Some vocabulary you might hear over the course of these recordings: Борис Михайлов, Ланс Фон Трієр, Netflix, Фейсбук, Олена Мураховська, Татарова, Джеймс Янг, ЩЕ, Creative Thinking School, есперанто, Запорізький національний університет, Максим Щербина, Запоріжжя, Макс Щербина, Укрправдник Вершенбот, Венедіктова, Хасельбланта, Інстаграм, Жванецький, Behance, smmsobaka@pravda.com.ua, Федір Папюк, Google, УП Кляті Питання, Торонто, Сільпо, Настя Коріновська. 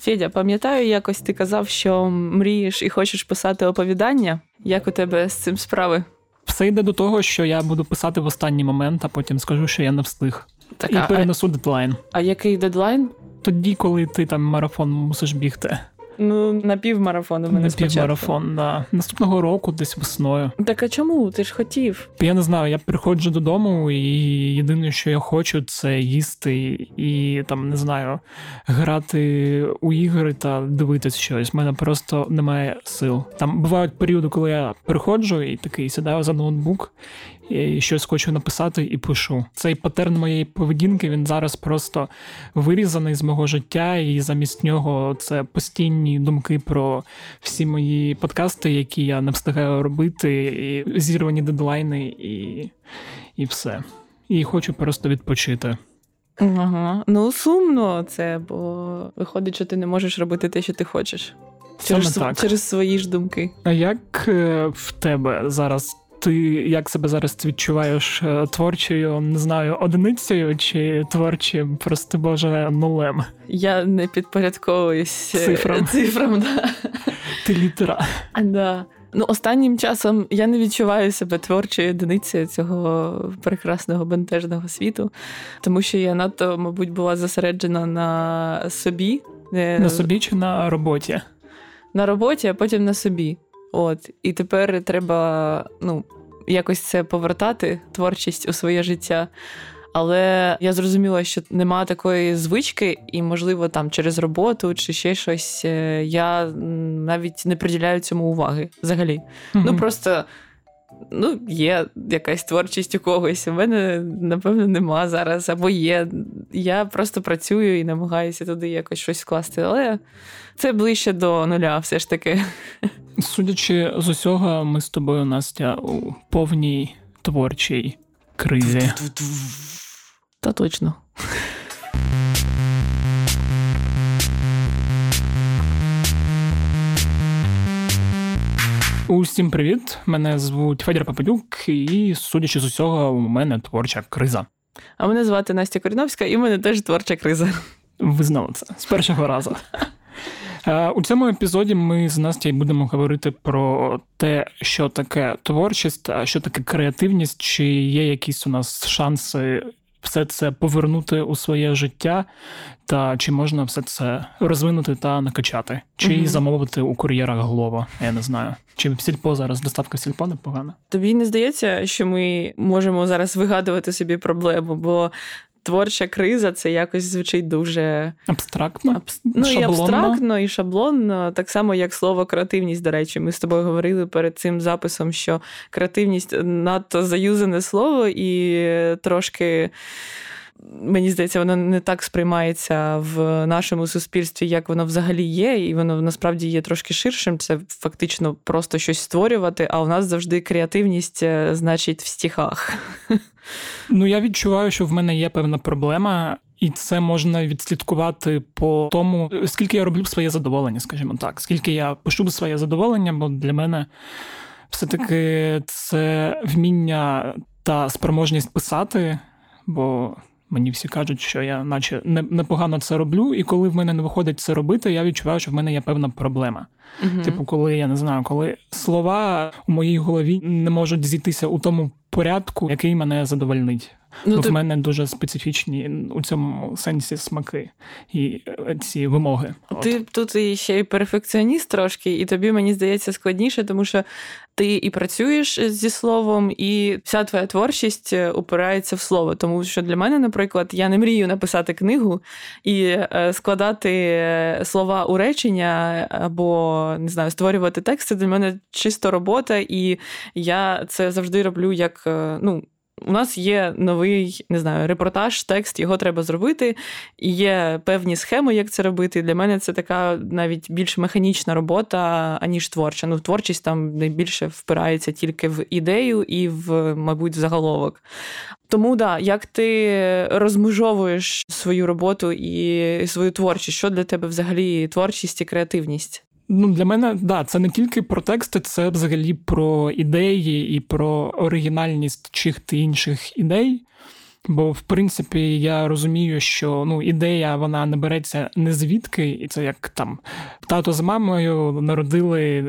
Федя, пам'ятаю, якось ти казав, що мрієш і хочеш писати оповідання. Як у тебе з цим справи? Все йде до того, що я буду писати в останній момент, а потім скажу, що я не встиг. Так, і перенесу дедлайн. А який дедлайн? Тоді, коли ти там марафон мусиш бігти. Ну, на півмарафон у мене спочатку. На півмарафон, да. Наступного року, десь весною. Так а чому? Ти ж хотів. Я не знаю, я приходжу додому, і єдине, що я хочу, це їсти і, там, не знаю, грати у ігри та дивитись щось. У мене просто немає сил. Там бувають періоди, коли я приходжу і такий сідаю за ноутбук, і щось хочу написати і пишу. Цей патерн моєї поведінки, він зараз просто вирізаний з мого життя, і замість нього це постійні думки про всі мої подкасти, які я не встигаю робити, і зірвані дедлайни, і все. І хочу просто відпочити. Ага. Ну, сумно це, бо виходить, що ти не можеш робити те, що ти хочеш. Через свої ж думки. А як в тебе зараз? Ти як себе зараз відчуваєш творчою, не знаю, одиницею чи творчим, прости Боже, нулем? Я не підпорядковуюсь цифрам, да. Ти літера. Да. Ну, останнім часом я не відчуваю себе творчою одиницею цього прекрасного бентежного світу, тому що я надто, мабуть, була зосереджена на собі. На собі чи на роботі? На роботі, а потім на собі. От, і тепер треба, якось це повертати, творчість у своє життя. Але я зрозуміла, що нема такої звички, і, можливо, там через роботу чи ще щось, я навіть не приділяю цьому уваги взагалі. Mm-hmm. Просто є якась творчість у когось, у мене, напевно, нема зараз, або є. Я просто працюю і намагаюся туди якось щось вкласти, але це ближче до нуля все ж таки. Судячи з усього, ми з тобою, Настя, у повній творчій кризі. Та точно. Усім привіт, мене звуть Федір Папюк, і, судячи з усього, у мене творча криза. А мене звати Настя Коріновська, і в мене теж творча криза. Ви знали це з першого разу. У цьому епізоді ми з Настею будемо говорити про те, що таке творчість, а що таке креативність, чи є якісь у нас шанси все це повернути у своє життя, та чи можна все це розвинути та накачати, чи замовити у кур'єра Глова, я не знаю. Чи в сільпо зараз, доставка в сільпо непогана? Тобі не здається, що ми можемо зараз вигадувати собі проблему, бо творча криза – це якось звучить дуже... Абстрактно? І абстрактно, і шаблонно. Так само, як слово «креативність», до речі. Ми з тобою говорили перед цим записом, що креативність – надто заюзане слово, і трошки, мені здається, воно не так сприймається в нашому суспільстві, як воно взагалі є, і воно насправді є трошки ширшим. Це фактично просто щось створювати, а у нас завжди креативність, значить, в стихах. Я відчуваю, що в мене є певна проблема, і це можна відслідкувати по тому, скільки я роблю своє задоволення, скажімо так. Скільки я пишу своє задоволення, бо для мене все-таки це вміння та спроможність писати, бо... Мені всі кажуть, що я наче непогано це роблю, і коли в мене не виходить це робити, я відчуваю, що в мене є певна проблема. Uh-huh. Коли слова у моїй голові не можуть зійтися у тому порядку, який мене задовольнить. В мене дуже специфічні у цьому сенсі смаки і ці вимоги. Ти тут ще й перфекціоніст трошки, і тобі, мені здається, складніше, тому що ти і працюєш зі словом, і вся твоя творчість упирається в слово. Тому що для мене, наприклад, я не мрію написати книгу і складати слова у речення або, не знаю, створювати тексти. Для мене чисто робота, і я це завжди роблю як, у нас є новий, не знаю, репортаж, текст, його треба зробити, і є певні схеми, як це робити. Для мене це така навіть більш механічна робота, аніж творча. Творчість там найбільше впирається тільки в ідею і, мабуть, в заголовок. Тому, як ти розмежовуєш свою роботу і свою творчість? Що для тебе взагалі творчість і креативність? Для мене, це не тільки про тексти, це взагалі про ідеї і про оригінальність чих та інших ідей. Бо, в принципі, я розумію, що ідея, вона не береться не звідки, і це як там тато з мамою народили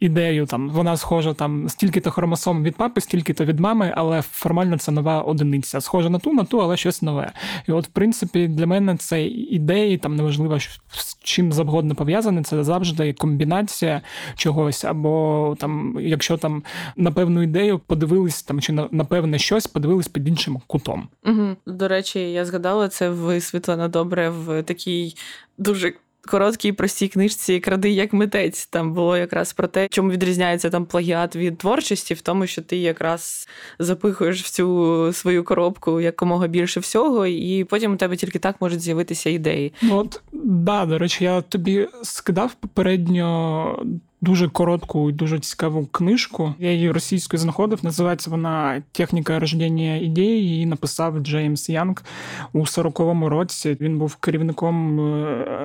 ідею, там вона схожа там стільки-то хромосом від папи, стільки-то від мами, але формально це нова одиниця. Схожа на ту, але щось нове. І от, в принципі, для мене це ідеї, там неважливо, з чим завгодно пов'язане, це завжди комбінація чогось, або там, якщо там на певну ідею подивились, там чи на певне щось подивились під іншим кутом. Угу. До речі, я згадала це висвітлено добре в такій дуже короткій, простій книжці «Кради як митець». Там було якраз про те, чому відрізняється там плагіат від творчості, в тому, що ти якраз запихуєш всю свою коробку якомога більше всього, і потім у тебе тільки так можуть з'явитися ідеї. От, да, до речі, я тобі скидав попередньо дуже коротку і дуже цікаву книжку. Я її російською знаходив. Називається вона «Техніка рождення ідеї». Її написав Джеймс Янг у 40-му році. Він був керівником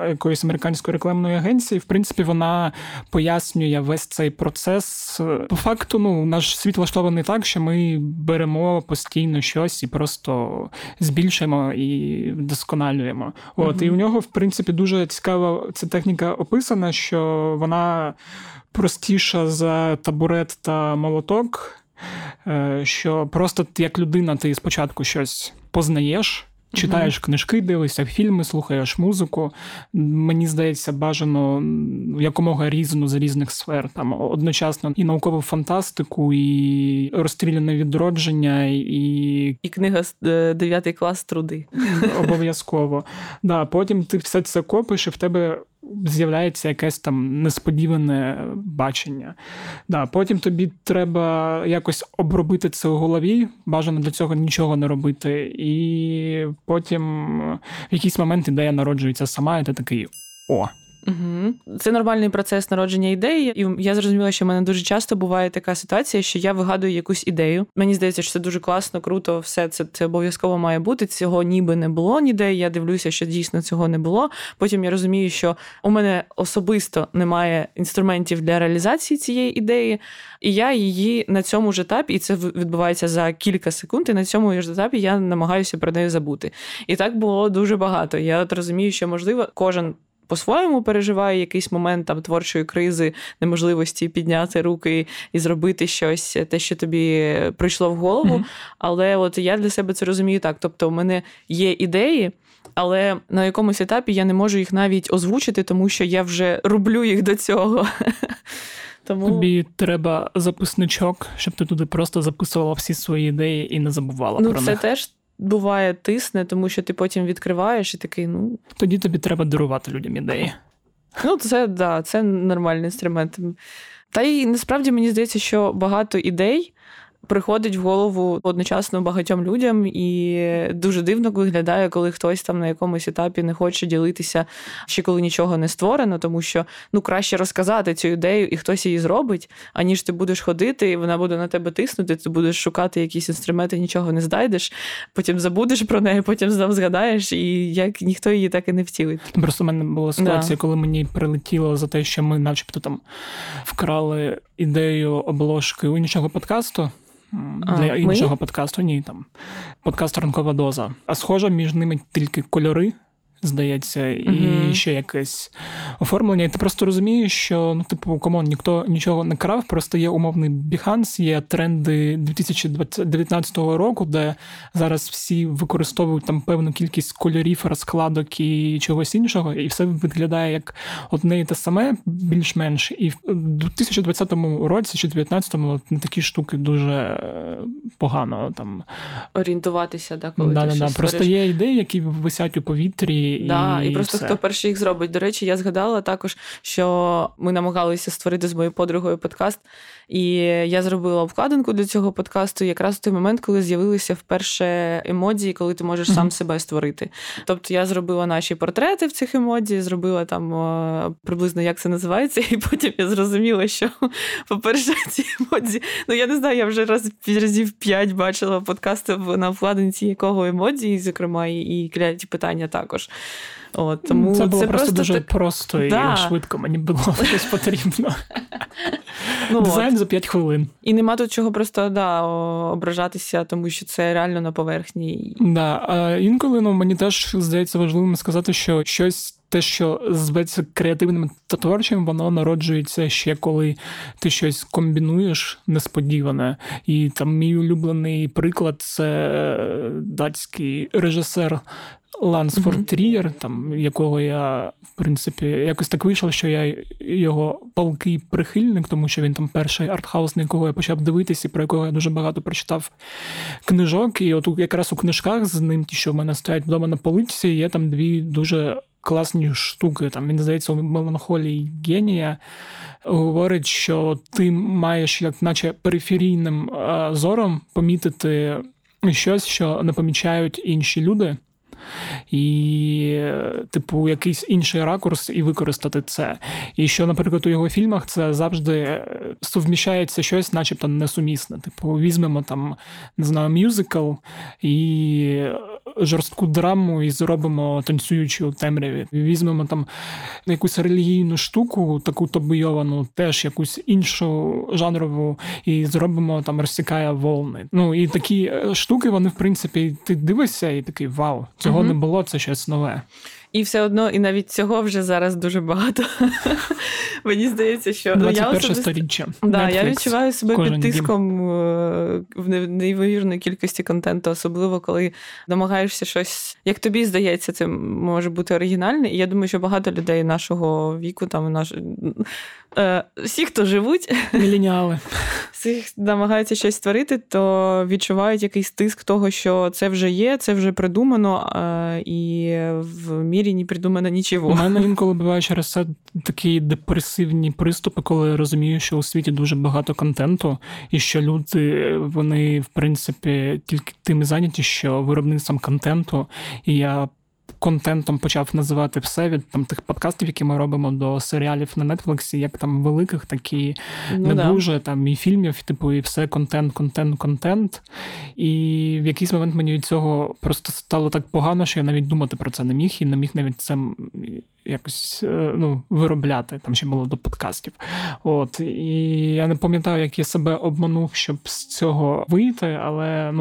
якоїсь американської рекламної агенції. В принципі, вона пояснює весь цей процес. По факту, наш світ влаштований так, що ми беремо постійно щось і просто збільшуємо і вдосконалюємо. От, І у нього, в принципі, дуже цікава ця техніка описана, що вона простіша за табурет та молоток, що просто як людина ти спочатку щось познаєш, читаєш книжки, дивишся фільми, слухаєш музику. Мені здається, бажано якомога різну з різних сфер. Там одночасно і наукову фантастику, і розстріляне відродження, і книга «9 клас труди». Обов'язково. Да, потім ти все це копиш, і в тебе з'являється якесь там несподіване бачення. Да, потім тобі треба якось обробити це у голові, бажано для цього нічого не робити, і потім в якийсь момент ідея народжується сама, і ти такий «О!». Угу. Це нормальний процес народження ідеї. І я зрозуміла, що в мене дуже часто буває така ситуація, що я вигадую якусь ідею. Мені здається, що це дуже класно, круто, все це обов'язково має бути. Цього ніби не було ніде, я дивлюся, що дійсно цього не було. Потім я розумію, що у мене особисто немає інструментів для реалізації цієї ідеї, і я її на цьому ж етапі, і це відбувається за кілька секунд, і на цьому ж етапі я намагаюся про неї забути. І так було дуже багато. Я от розумію, що, можливо, кожен по-своєму переживає якийсь момент там творчої кризи, неможливості підняти руки і зробити щось, те, що тобі прийшло в голову. Але от я для себе це розумію так. Тобто у мене є ідеї, але на якомусь етапі я не можу їх навіть озвучити, тому що я вже роблю їх до цього. Тобі треба записничок, щоб ти туди просто записувала всі свої ідеї і не забувала про них. Це теж буває тисне, тому що ти потім відкриваєш і такий, Тоді тобі треба дарувати людям ідеї. Це нормальний інструмент. Та й насправді мені здається, що багато ідей приходить в голову одночасно багатьом людям, і дуже дивно виглядає, коли хтось там на якомусь етапі не хоче ділитися, ще коли нічого не створено, тому що, краще розказати цю ідею, і хтось її зробить, аніж ти будеш ходити, і вона буде на тебе тиснути, ти будеш шукати якісь інструменти, нічого не знайдеш, потім забудеш про неї, потім знов згадаєш, і як ніхто її так і не втілить. Просто в мене була ситуація, коли мені прилетіло за те, що ми начебто там вкрали ідею обложки у іншого подкасту, подкасту, подкаст «Ранкова доза». А схожа між ними тільки кольори, здається, і ще якесь оформлення. І ти просто розумієш, що, ніхто нічого не крав, просто є умовний Behance, є тренди 2019 року, де зараз всі використовують там певну кількість кольорів, розкладок і чогось іншого, і все виглядає як одне і те саме, більш-менш. І в 2020 році чи 2019-му на такі штуки дуже погано там орієнтуватися, коли ти щось створиш. Просто є ідеї, які висять у повітрі, і просто все. Хто перший їх зробить. До речі, я згадала також, що ми намагалися створити з моєю подругою подкаст, і я зробила обкладинку для цього подкасту якраз в той момент, коли з'явилися вперше емодзі, коли ти можеш сам себе створити. Тобто я зробила наші портрети в цих емодзі, зробила там приблизно, як це називається, і потім я зрозуміла, що, по-перше, ці емодзі, я не знаю, я вже разів 5 бачила подкасти на обкладинці якого емодзі, зокрема, і «Кляті питання» також. Тому це було це просто дуже просто і швидко мені було щось потрібно. Дизайн за 5 хвилин. І нема тут чого просто ображатися, тому що це реально на поверхні. А інколи мені теж здається важливим сказати, що щось, те, що зветься креативним та творчим, воно народжується ще коли ти щось комбінуєш несподіване. І там мій улюблений приклад – це датський режисер Ланс Фон Трієр, там, якого я, в принципі, якось так вийшло, що я його палкий прихильник, тому що він там перший артхаус, на якого я почав дивитися, і про якого я дуже багато прочитав книжок. І от якраз у книжках з ним, ті, що в мене стоять вдома на полиці, є там дві дуже класні штуки. Там, він, здається, у меланхолії генія говорить, що ти маєш як наче периферійним зором помітити щось, що не помічають інші люди, і, типу, якийсь інший ракурс і використати це. І що, наприклад, у його фільмах це завжди суміщається щось, начебто несумісне. Типу, візьмемо там, не знаю, мюзикл і жорстку драму і зробимо танцюючу у темряві. Візьмемо там якусь релігійну штуку, таку тобойовану, теж якусь іншу жанрову, і зробимо там розсікає волни. Ну, і такі штуки, вони, в принципі, ти дивишся і такий, вау, цього не було, це щось нове. І все одно, і навіть цього вже зараз дуже багато. Мені здається, що... 21-е сторіччя. Так, я відчуваю себе під тиском в неймовірної кількості контенту, особливо, коли намагаєшся щось... Як тобі здається, це може бути оригінальне. І я думаю, що багато людей нашого віку, там, всі, хто живуть... Міленіали. Всі намагаються щось створити, то відчувають якийсь тиск того, що це вже є, це вже придумано, і в мірі не придумано нічого. У мене інколи буває через це такі депресивні приступи, коли я розумію, що у світі дуже багато контенту, і що люди, вони, в принципі, тільки тим зайняті, що виробництвом контенту, і я контентом почав називати все від там тих подкастів, які ми робимо, до серіалів на Netflix, як там великих, так і дуже, там і фільмів, типу, і все контент. І в якийсь момент мені від цього просто стало так погано, що я навіть думати про це не міг, і не міг навіть це якось виробляти, там ще було до подкастів. І я не пам'ятаю, як я себе обманув, щоб з цього вийти, але,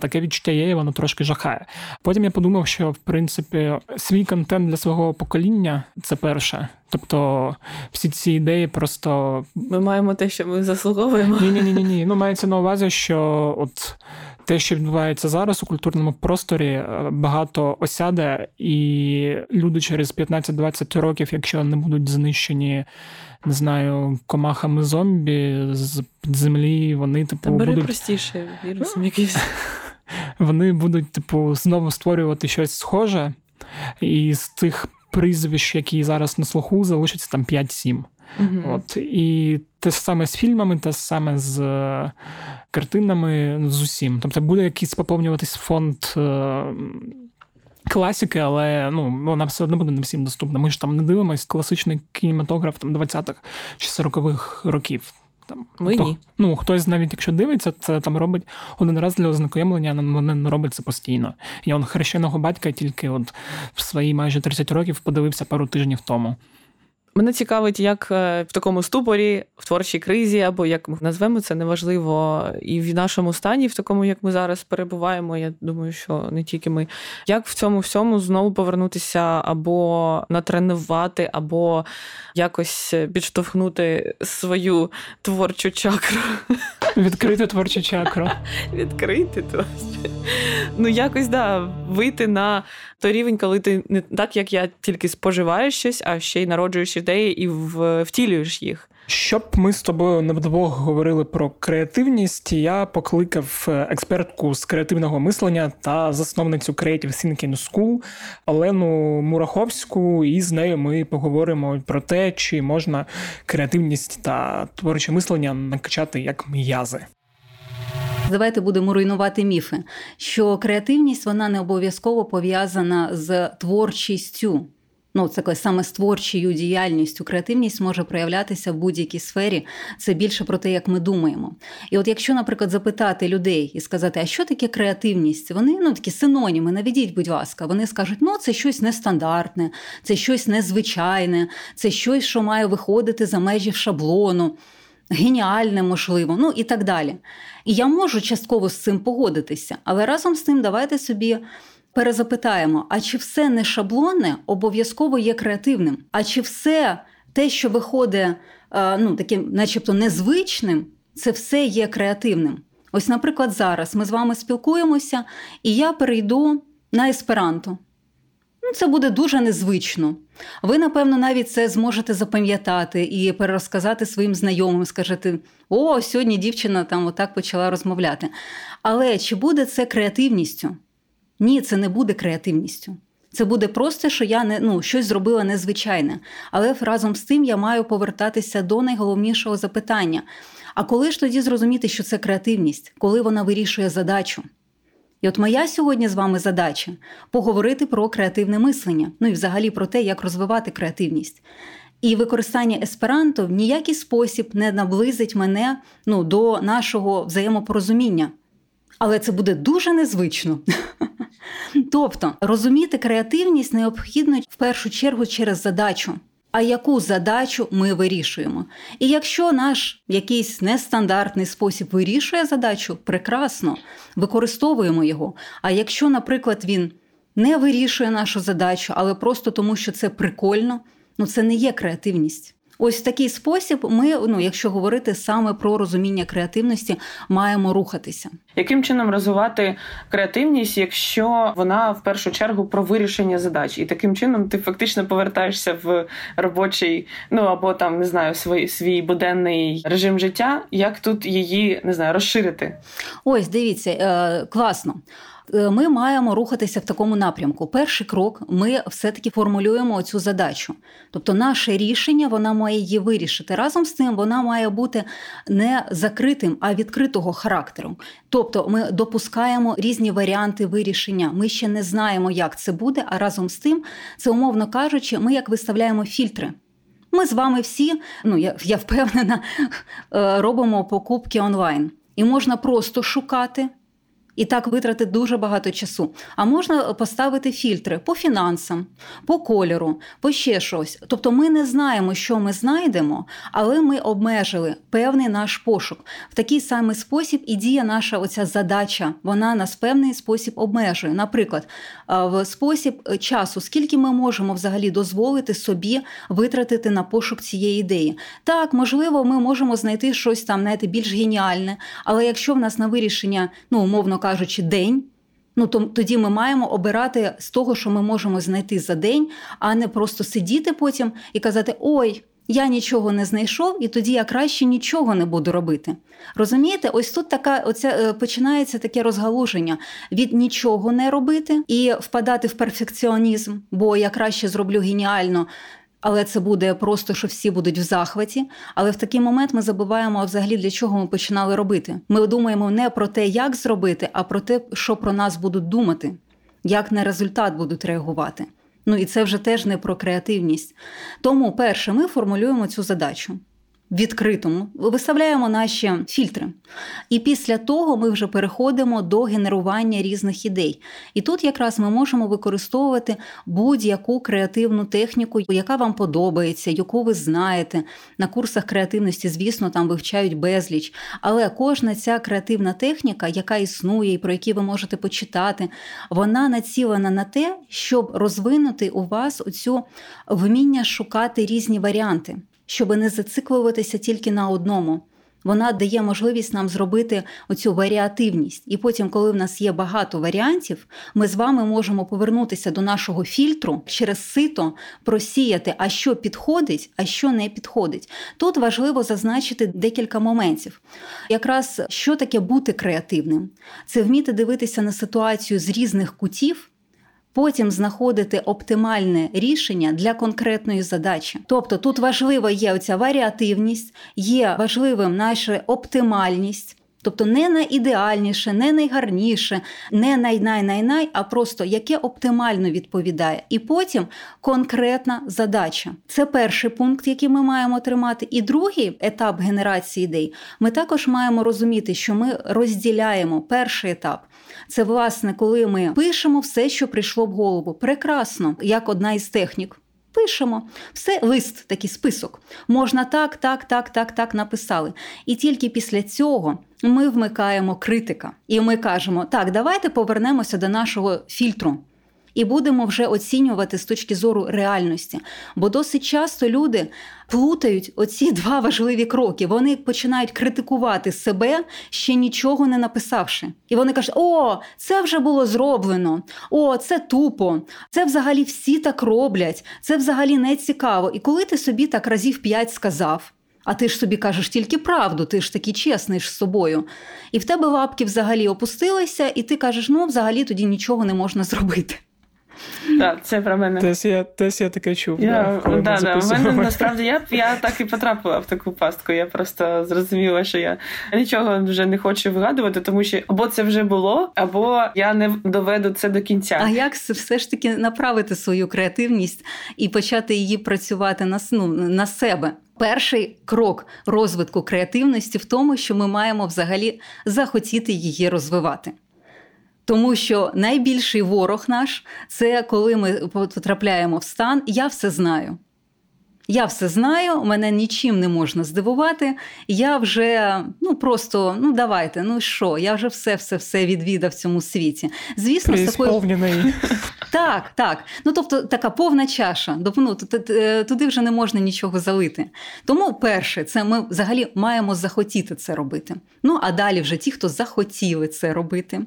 таке відчуття є, і воно трошки жахає. Потім я подумав, що, в принципі, свій контент для свого покоління – це перше. Тобто всі ці ідеї просто... Ми маємо те, що ми заслуговуємо. Ні. Мається на увазі, що те, що відбувається зараз у культурному просторі, багато осяде, і люди через 15-20 років, якщо не будуть знищені, не знаю, комахами зомбі з-під землі, вони, будуть... простіше вірусом якийсь. Вони будуть, знову створювати щось схоже, і з тих прізвищ, які зараз на слуху, залишиться там 5-7. І те саме з фільмами, те саме з картинами, з усім. Тобто буде якийсь поповнюватись фонд класики, але вона все одно буде не всім доступна. Ми ж там не дивимось класичний кінематограф там 20-х чи 40-х років. Хтось навіть, якщо дивиться, це там робить один раз для ознакомлення, але не робить це постійно. Я хрещеного батька тільки в свої майже 30 років подивився пару тижнів тому. Мене цікавить, як в такому ступорі, в творчій кризі, або як ми назвемо це, неважливо, і в нашому стані, в такому, як ми зараз перебуваємо, я думаю, що не тільки ми, як в цьому всьому знову повернутися або натренувати, або якось підштовхнути свою творчу чакру. Відкрити творчу чакру. Відкрити творчу. Якось, вийти на той рівень, коли ти не так, як я, тільки споживаєш щось, а ще й народжуєш ідеї і втілюєш їх. Щоб ми з тобою не вдвох говорили про креативність, я покликав експертку з креативного мислення та засновницю Creative Thinking School Олену Мураховську, і з нею ми поговоримо про те, чи можна креативність та творче мислення накачати як м'язи. Давайте будемо руйнувати міфи, що креативність, вона не обов'язково пов'язана з творчістю. Це саме з творчою діяльністю. Креативність може проявлятися в будь-якій сфері. Це більше про те, як ми думаємо. І якщо, наприклад, запитати людей і сказати, а що таке креативність? Вони, такі синоніми, наведіть, будь ласка. Вони скажуть, це щось нестандартне, це щось незвичайне, це щось, що має виходити за межі шаблону. геніальне, можливо, ну і так далі. І я можу частково з цим погодитися, але разом з тим давайте собі перезапитаємо, а чи все не шаблонне обов'язково є креативним? А чи все те, що виходить, ну, таким начебто незвичним, це все є креативним? Ось, наприклад, зараз ми з вами спілкуємося, і я перейду на есперанто. Ну, це буде дуже незвично. Ви, напевно, навіть це зможете запам'ятати і перерозказати своїм знайомим, скажете, о, сьогодні дівчина там отак почала розмовляти. Але чи буде це креативністю? Ні, це не буде креативністю. Це буде просто, що я щось зробила незвичайне. Але разом з тим я маю повертатися до найголовнішого запитання. А коли ж тоді зрозуміти, що це креативність? Коли вона вирішує задачу? І от моя сьогодні з вами задача – поговорити про креативне мислення, ну і взагалі про те, як розвивати креативність. І використання есперанто в ніякий спосіб не наблизить мене до нашого взаємопорозуміння. Але це буде дуже незвично. Тобто, розуміти креативність необхідно в першу чергу через задачу. А яку задачу ми вирішуємо? І якщо наш якийсь нестандартний спосіб вирішує задачу, прекрасно, використовуємо його. А якщо, наприклад, він не вирішує нашу задачу, але просто тому, що це прикольно, це не є креативність. Ось в такий спосіб ми, якщо говорити саме про розуміння креативності, маємо рухатися. Яким чином розвивати креативність, якщо вона в першу чергу про вирішення задач? І таким чином ти фактично повертаєшся в робочий, або там, не знаю, свій буденний режим життя. Як тут її, розширити? Ось, дивіться, класно. Ми маємо рухатися в такому напрямку. Перший крок – ми все-таки формулюємо оцю задачу. Тобто наше рішення, вона має її вирішити. Разом з тим, вона має бути не закритим, а відкритого характеру. Тобто ми допускаємо різні варіанти вирішення. Ми ще не знаємо, як це буде, а разом з тим, це, умовно кажучи, ми як виставляємо фільтри. Ми з вами всі, я впевнена, робимо покупки онлайн. І можна просто шукати, і так витратить дуже багато часу. А можна поставити фільтри по фінансам, по кольору, по ще щось. Тобто ми не знаємо, що ми знайдемо, але ми обмежили певний наш пошук. В такий самий спосіб і діє наша оця задача. Вона нас певний спосіб обмежує. Наприклад, в спосіб часу. Скільки ми можемо взагалі дозволити собі витратити на пошук цієї ідеї? Так, можливо, ми можемо знайти щось там, більш геніальне. Але якщо в нас на вирішення, умовно кажучи, день, тоді ми маємо обирати з того, що ми можемо знайти за день, а не просто сидіти потім і казати, ой, я нічого не знайшов, і тоді я краще нічого не буду робити. Розумієте, ось тут починається таке розгалуження від нічого не робити і впадати в перфекціонізм, бо я краще зроблю геніально, але це буде просто, що всі будуть в захваті. Але в такий момент ми забуваємо взагалі, для чого ми починали робити. Ми думаємо не про те, як зробити, а про те, що про нас будуть думати, як на результат будуть реагувати. І це вже теж не про креативність. Тому, перше, ми формулюємо цю задачу відкритому, виставляємо наші фільтри. І після того ми вже переходимо до генерування різних ідей. І тут якраз ми можемо використовувати будь-яку креативну техніку, яка вам подобається, яку ви знаєте. На курсах креативності, звісно, там вивчають безліч. Але кожна ця креативна техніка, яка існує і про які ви можете почитати, вона націлена на те, щоб розвинути у вас оцю вміння шукати різні варіанти, щоб не зациклюватися тільки на одному. Вона дає можливість нам зробити оцю варіативність. І потім, коли в нас є багато варіантів, ми з вами можемо повернутися до нашого фільтру, через сито просіяти, а що підходить, а що не підходить. Тут важливо зазначити декілька моментів. Якраз, що таке бути креативним? Це вміти дивитися на ситуацію з різних кутів, потім знаходити оптимальне рішення для конкретної задачі. Тобто тут важлива є оця варіативність, є важливим наша оптимальність, тобто не найідеальніше, не найгарніше, не най-най-най-най, а просто яке оптимально відповідає. І потім конкретна задача. Це перший пункт, який ми маємо тримати. І другий етап генерації ідей. Ми також маємо розуміти, що ми розділяємо перший етап. Це, власне, коли ми пишемо все, що прийшло в голову. Прекрасно, як одна із технік. пишемо, все лист, такий список. Можна так написали. І тільки після цього ми вмикаємо критика. І ми кажемо, так, давайте повернемося до нашого фільтру. І будемо вже оцінювати з точки зору реальності. Бо досить часто люди плутають оці два важливі кроки. Вони починають критикувати себе, ще нічого не написавши. І вони кажуть, о, це вже було зроблено, о, це тупо, це взагалі всі так роблять, це взагалі не цікаво. І коли ти собі так разів 5 сказав, а ти ж собі кажеш тільки правду, ти ж такий чесний з собою. І в тебе лапки взагалі опустилися, і ти кажеш, ну, взагалі тоді нічого не можна зробити. Так, це про мене. Десь я таке чув. Насправді я так і потрапила в таку пастку. Я просто зрозуміла, що я нічого вже не хочу вигадувати, тому що або це вже було, або я не доведу це до кінця. А як все ж таки направити свою креативність і почати її працювати на себе? Перший крок розвитку креативності в тому, що ми маємо взагалі захотіти її розвивати. Тому що найбільший ворог наш – це коли ми потрапляємо в стан «я все знаю». Я все знаю, мене нічим не можна здивувати, я вже, я вже все відвідав в цьому світі. Звісно, з такою... Так. Тобто, така повна чаша, туди вже не можна нічого залити. Тому, перше, це ми взагалі маємо захотіти це робити. А далі вже ті, хто захотіли це робити.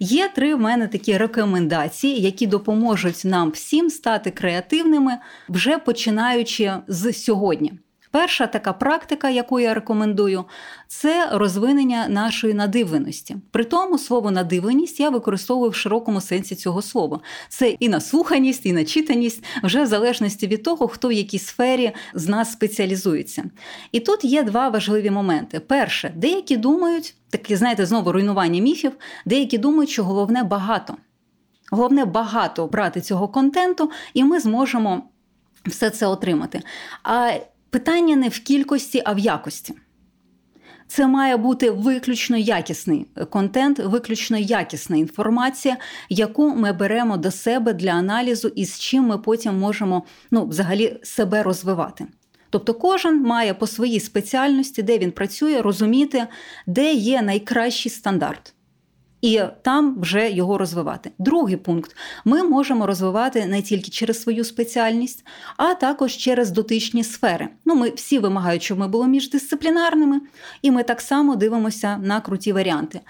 Є 3 в мене такі рекомендації, які допоможуть нам всім стати креативними, вже починаючи з сьогодні. Перша така практика, яку я рекомендую, це розвинення нашої надивленості. При тому слово «надивленість» я використовую в широкому сенсі цього слова. Це і наслуханість, і начитаність, вже в залежності від того, хто в якій сфері з нас спеціалізується. І тут є 2 важливі моменти. Перше, деякі думають, таке, знаєте, знову руйнування міфів, деякі думають, що головне багато. Головне багато брати цього контенту, і ми зможемо все це отримати. А питання не в кількості, а в якості. Це має бути виключно якісний контент, виключно якісна інформація, яку ми беремо до себе для аналізу і з чим ми потім можемо, взагалі себе розвивати. Тобто кожен має по своїй спеціальності, де він працює, розуміти, де є найкращий стандарт. І там вже його розвивати. Другий пункт. Ми можемо розвивати не тільки через свою спеціальність, а також через дотичні сфери. Ми всі вимагають, щоб ми були міждисциплінарними, і ми так само дивимося на круті варіанти.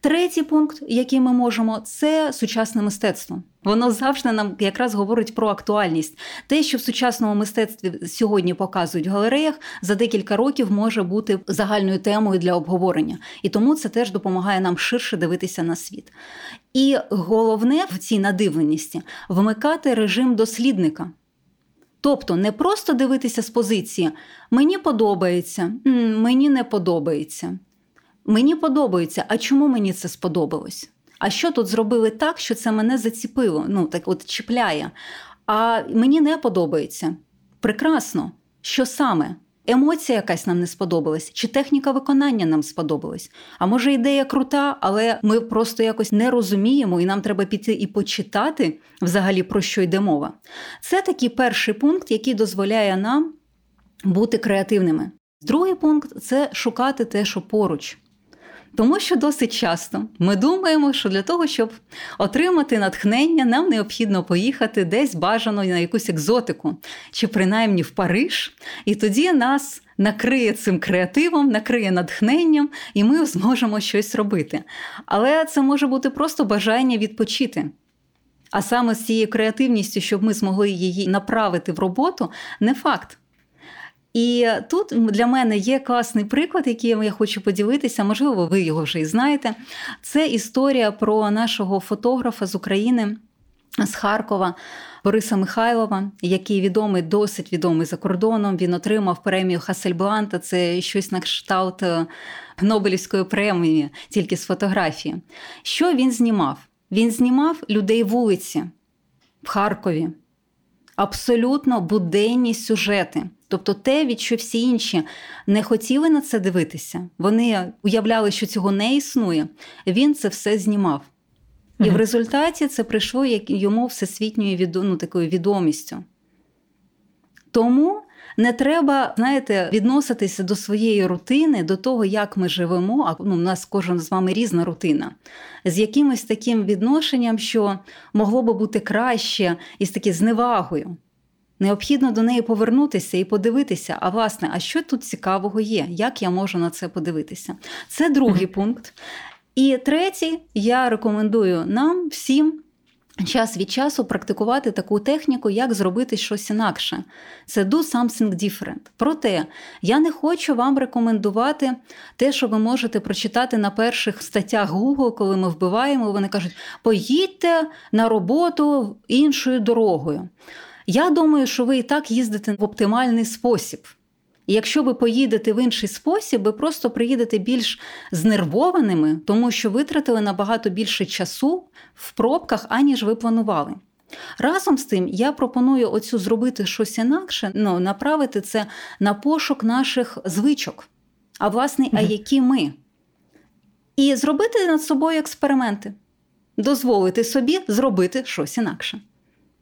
Третій пункт, який ми можемо, це сучасне мистецтво. Воно завжди нам якраз говорить про актуальність. Те, що в сучасному мистецтві сьогодні показують в галереях, за декілька років може бути загальною темою для обговорення. І тому це теж допомагає нам ширше дивитися на світ. І головне в цій надивленості – вмикати режим дослідника. Тобто не просто дивитися з позиції «мені подобається», «мені не подобається», «мені подобається», «а чому мені це сподобалось?» А що тут зробили так, що це мене заціпило, чіпляє. А мені не подобається. Прекрасно. Що саме? Емоція якась нам не сподобалась? Чи техніка виконання нам сподобалась? А може ідея крута, але ми просто якось не розуміємо, і нам треба піти і почитати взагалі, про що йде мова. Це такий перший пункт, який дозволяє нам бути креативними. Другий пункт – це шукати те, що поруч. Тому що досить часто ми думаємо, що для того, щоб отримати натхнення, нам необхідно поїхати десь бажано на якусь екзотику, чи принаймні в Париж, і тоді нас накриє цим креативом, накриє натхненням, і ми зможемо щось робити. Але це може бути просто бажання відпочити. А саме з цією креативністю, щоб ми змогли її направити в роботу, не факт. І тут для мене є класний приклад, яким я хочу поділитися, можливо, ви його вже і знаєте. Це історія про нашого фотографа з України, з Харкова, Бориса Михайлова, який відомий, досить відомий за кордоном. Він отримав премію Хасельбланта, це щось на кшталт Нобелівської премії, тільки з фотографії. Що він знімав? Він знімав людей вулиці в Харкові. Абсолютно буденні сюжети. Тобто те, від що всі інші не хотіли на це дивитися, вони уявляли, що цього не існує, він це все знімав. І в результаті це прийшло йому всесвітньою такою відомістю. Тому не треба, знаєте, відноситися до своєї рутини, до того, як ми живемо, а у нас кожен з вами різна рутина, з якимось таким відношенням, що могло би бути краще, із такою зневагою. Необхідно до неї повернутися і подивитися, а власне, а що тут цікавого є, як я можу на це подивитися. Це другий пункт. І третій, я рекомендую нам всім час від часу практикувати таку техніку, як зробити щось інакше. Це do something different. Проте, я не хочу вам рекомендувати те, що ви можете прочитати на перших статтях Google, коли ми вбиваємо, вони кажуть, поїдьте на роботу іншою дорогою. Я думаю, що ви і так їздите в оптимальний спосіб. І якщо ви поїдете в інший спосіб, ви просто приїдете більш знервованими, тому що витратили набагато більше часу в пробках, аніж ви планували. Разом з тим, я пропоную оцю зробити щось інакше, направити це на пошук наших звичок. А власне, а які ми? І зробити над собою експерименти. Дозволити собі зробити щось інакше.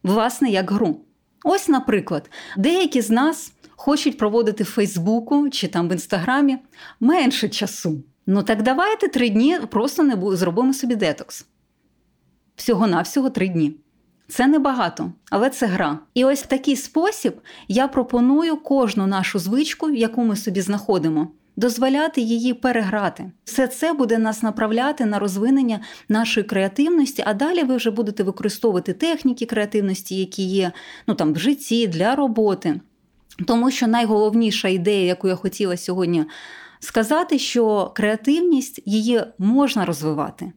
Власне, як гру. Ось, наприклад, деякі з нас хочуть проводити в Фейсбуку чи там в Інстаграмі менше часу. Так давайте 3 дні просто зробимо собі детокс. Всього-навсього 3 дні. Це небагато, але це гра. І ось в такий спосіб я пропоную кожну нашу звичку, яку ми собі знаходимо, дозволяти її переграти. Все це буде нас направляти на розвинення нашої креативності, а далі ви вже будете використовувати техніки креативності, які є в житті, для роботи. Тому що найголовніша ідея, яку я хотіла сьогодні сказати, що креативність, її можна розвивати.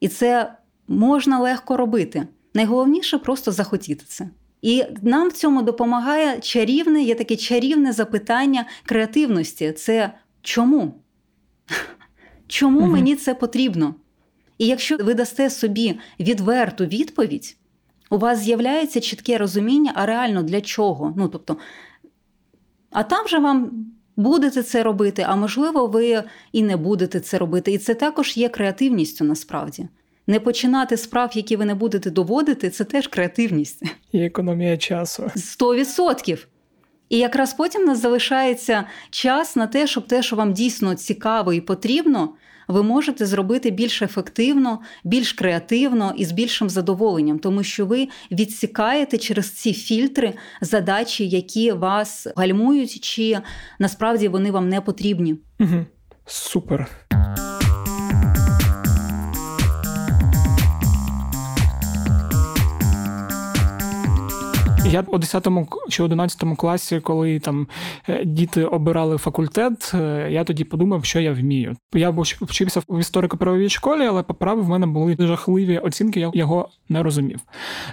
І це можна легко робити. Найголовніше просто захотіти це. І нам в цьому допомагає чарівне запитання креативності. Це чому? Чому мені це потрібно? І якщо ви дасте собі відверту відповідь, у вас з'являється чітке розуміння, а реально для чого? А там же вам будете це робити, а можливо ви і не будете це робити. І це також є креативністю насправді. Не починати справ, які ви не будете доводити, це теж креативність. І економія часу. 100%. І якраз потім у нас залишається час на те, щоб те, що вам дійсно цікаво і потрібно, ви можете зробити більш ефективно, більш креативно і з більшим задоволенням, тому що ви відсікаєте через ці фільтри задачі, які вас гальмують, чи насправді вони вам не потрібні. Угу. Супер. Я у 10-му чи 11-му класі, коли там діти обирали факультет, я тоді подумав, що я вмію. Я вчився в історико-правовій школі, але по праву в мене були жахливі оцінки, я його не розумів.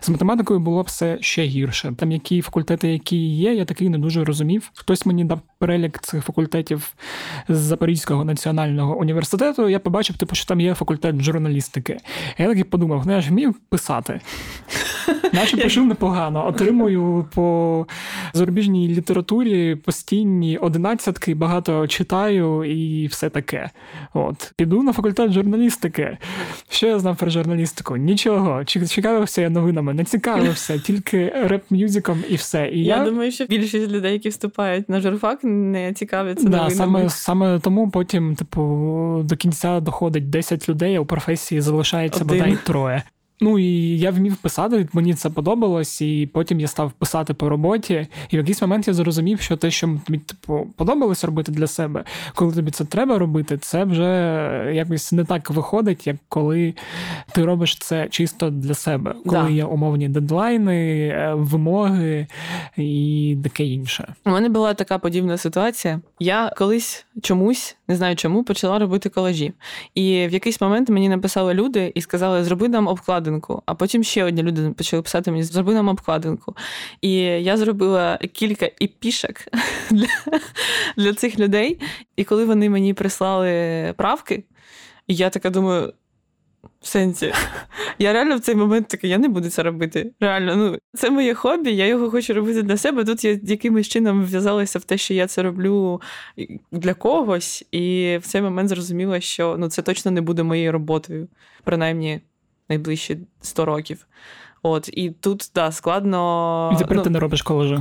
З математикою було все ще гірше. Там які факультети, які є, я такий не дуже розумів. Хтось мені дав перелік цих факультетів з Запорізького національного університету, я побачив, що там є факультет журналістики. Я такий подумав, я ж вмію писати. Наче пишу непогано, отримую по зарубіжній літературі постійні 11, багато читаю і все таке. Піду на факультет журналістики. Що я знав про журналістику? Нічого. Цікавився я новинами, не цікавився, тільки реп-мюзиком і все. І я думаю, що більшість людей, які вступають на журфак, не цікавляться новинами. Саме тому потім, до кінця доходить 10 людей, а у професії залишається бодай 3. І я вмів писати, мені це подобалось, і потім я став писати по роботі. І в якийсь момент я зрозумів, що те, що тобі подобалось робити для себе, коли тобі це треба робити, це вже якось не так виходить, як коли ти робиш це чисто для себе. Коли є умовні дедлайни, вимоги і таке інше. У мене була така подібна ситуація. Я колись чомусь, не знаю чому, почала робити колажі. І в якийсь момент мені написали люди і сказали, зроби нам обкладину. А потім ще одні люди почали писати мені, зроби нам обкладинку. І я зробила кілька епішок для цих людей. І коли вони мені прислали правки, я така думаю, в сенсі, я реально в цей момент така, я не буду це робити. Реально, це моє хобі, я його хочу робити для себе. Тут я якимось чином вв'язалася в те, що я це роблю для когось. І в цей момент зрозуміла, що це точно не буде моєю роботою. Принаймні, найближчі 100 років. І тут, складно... І тепер ти не робиш колажі.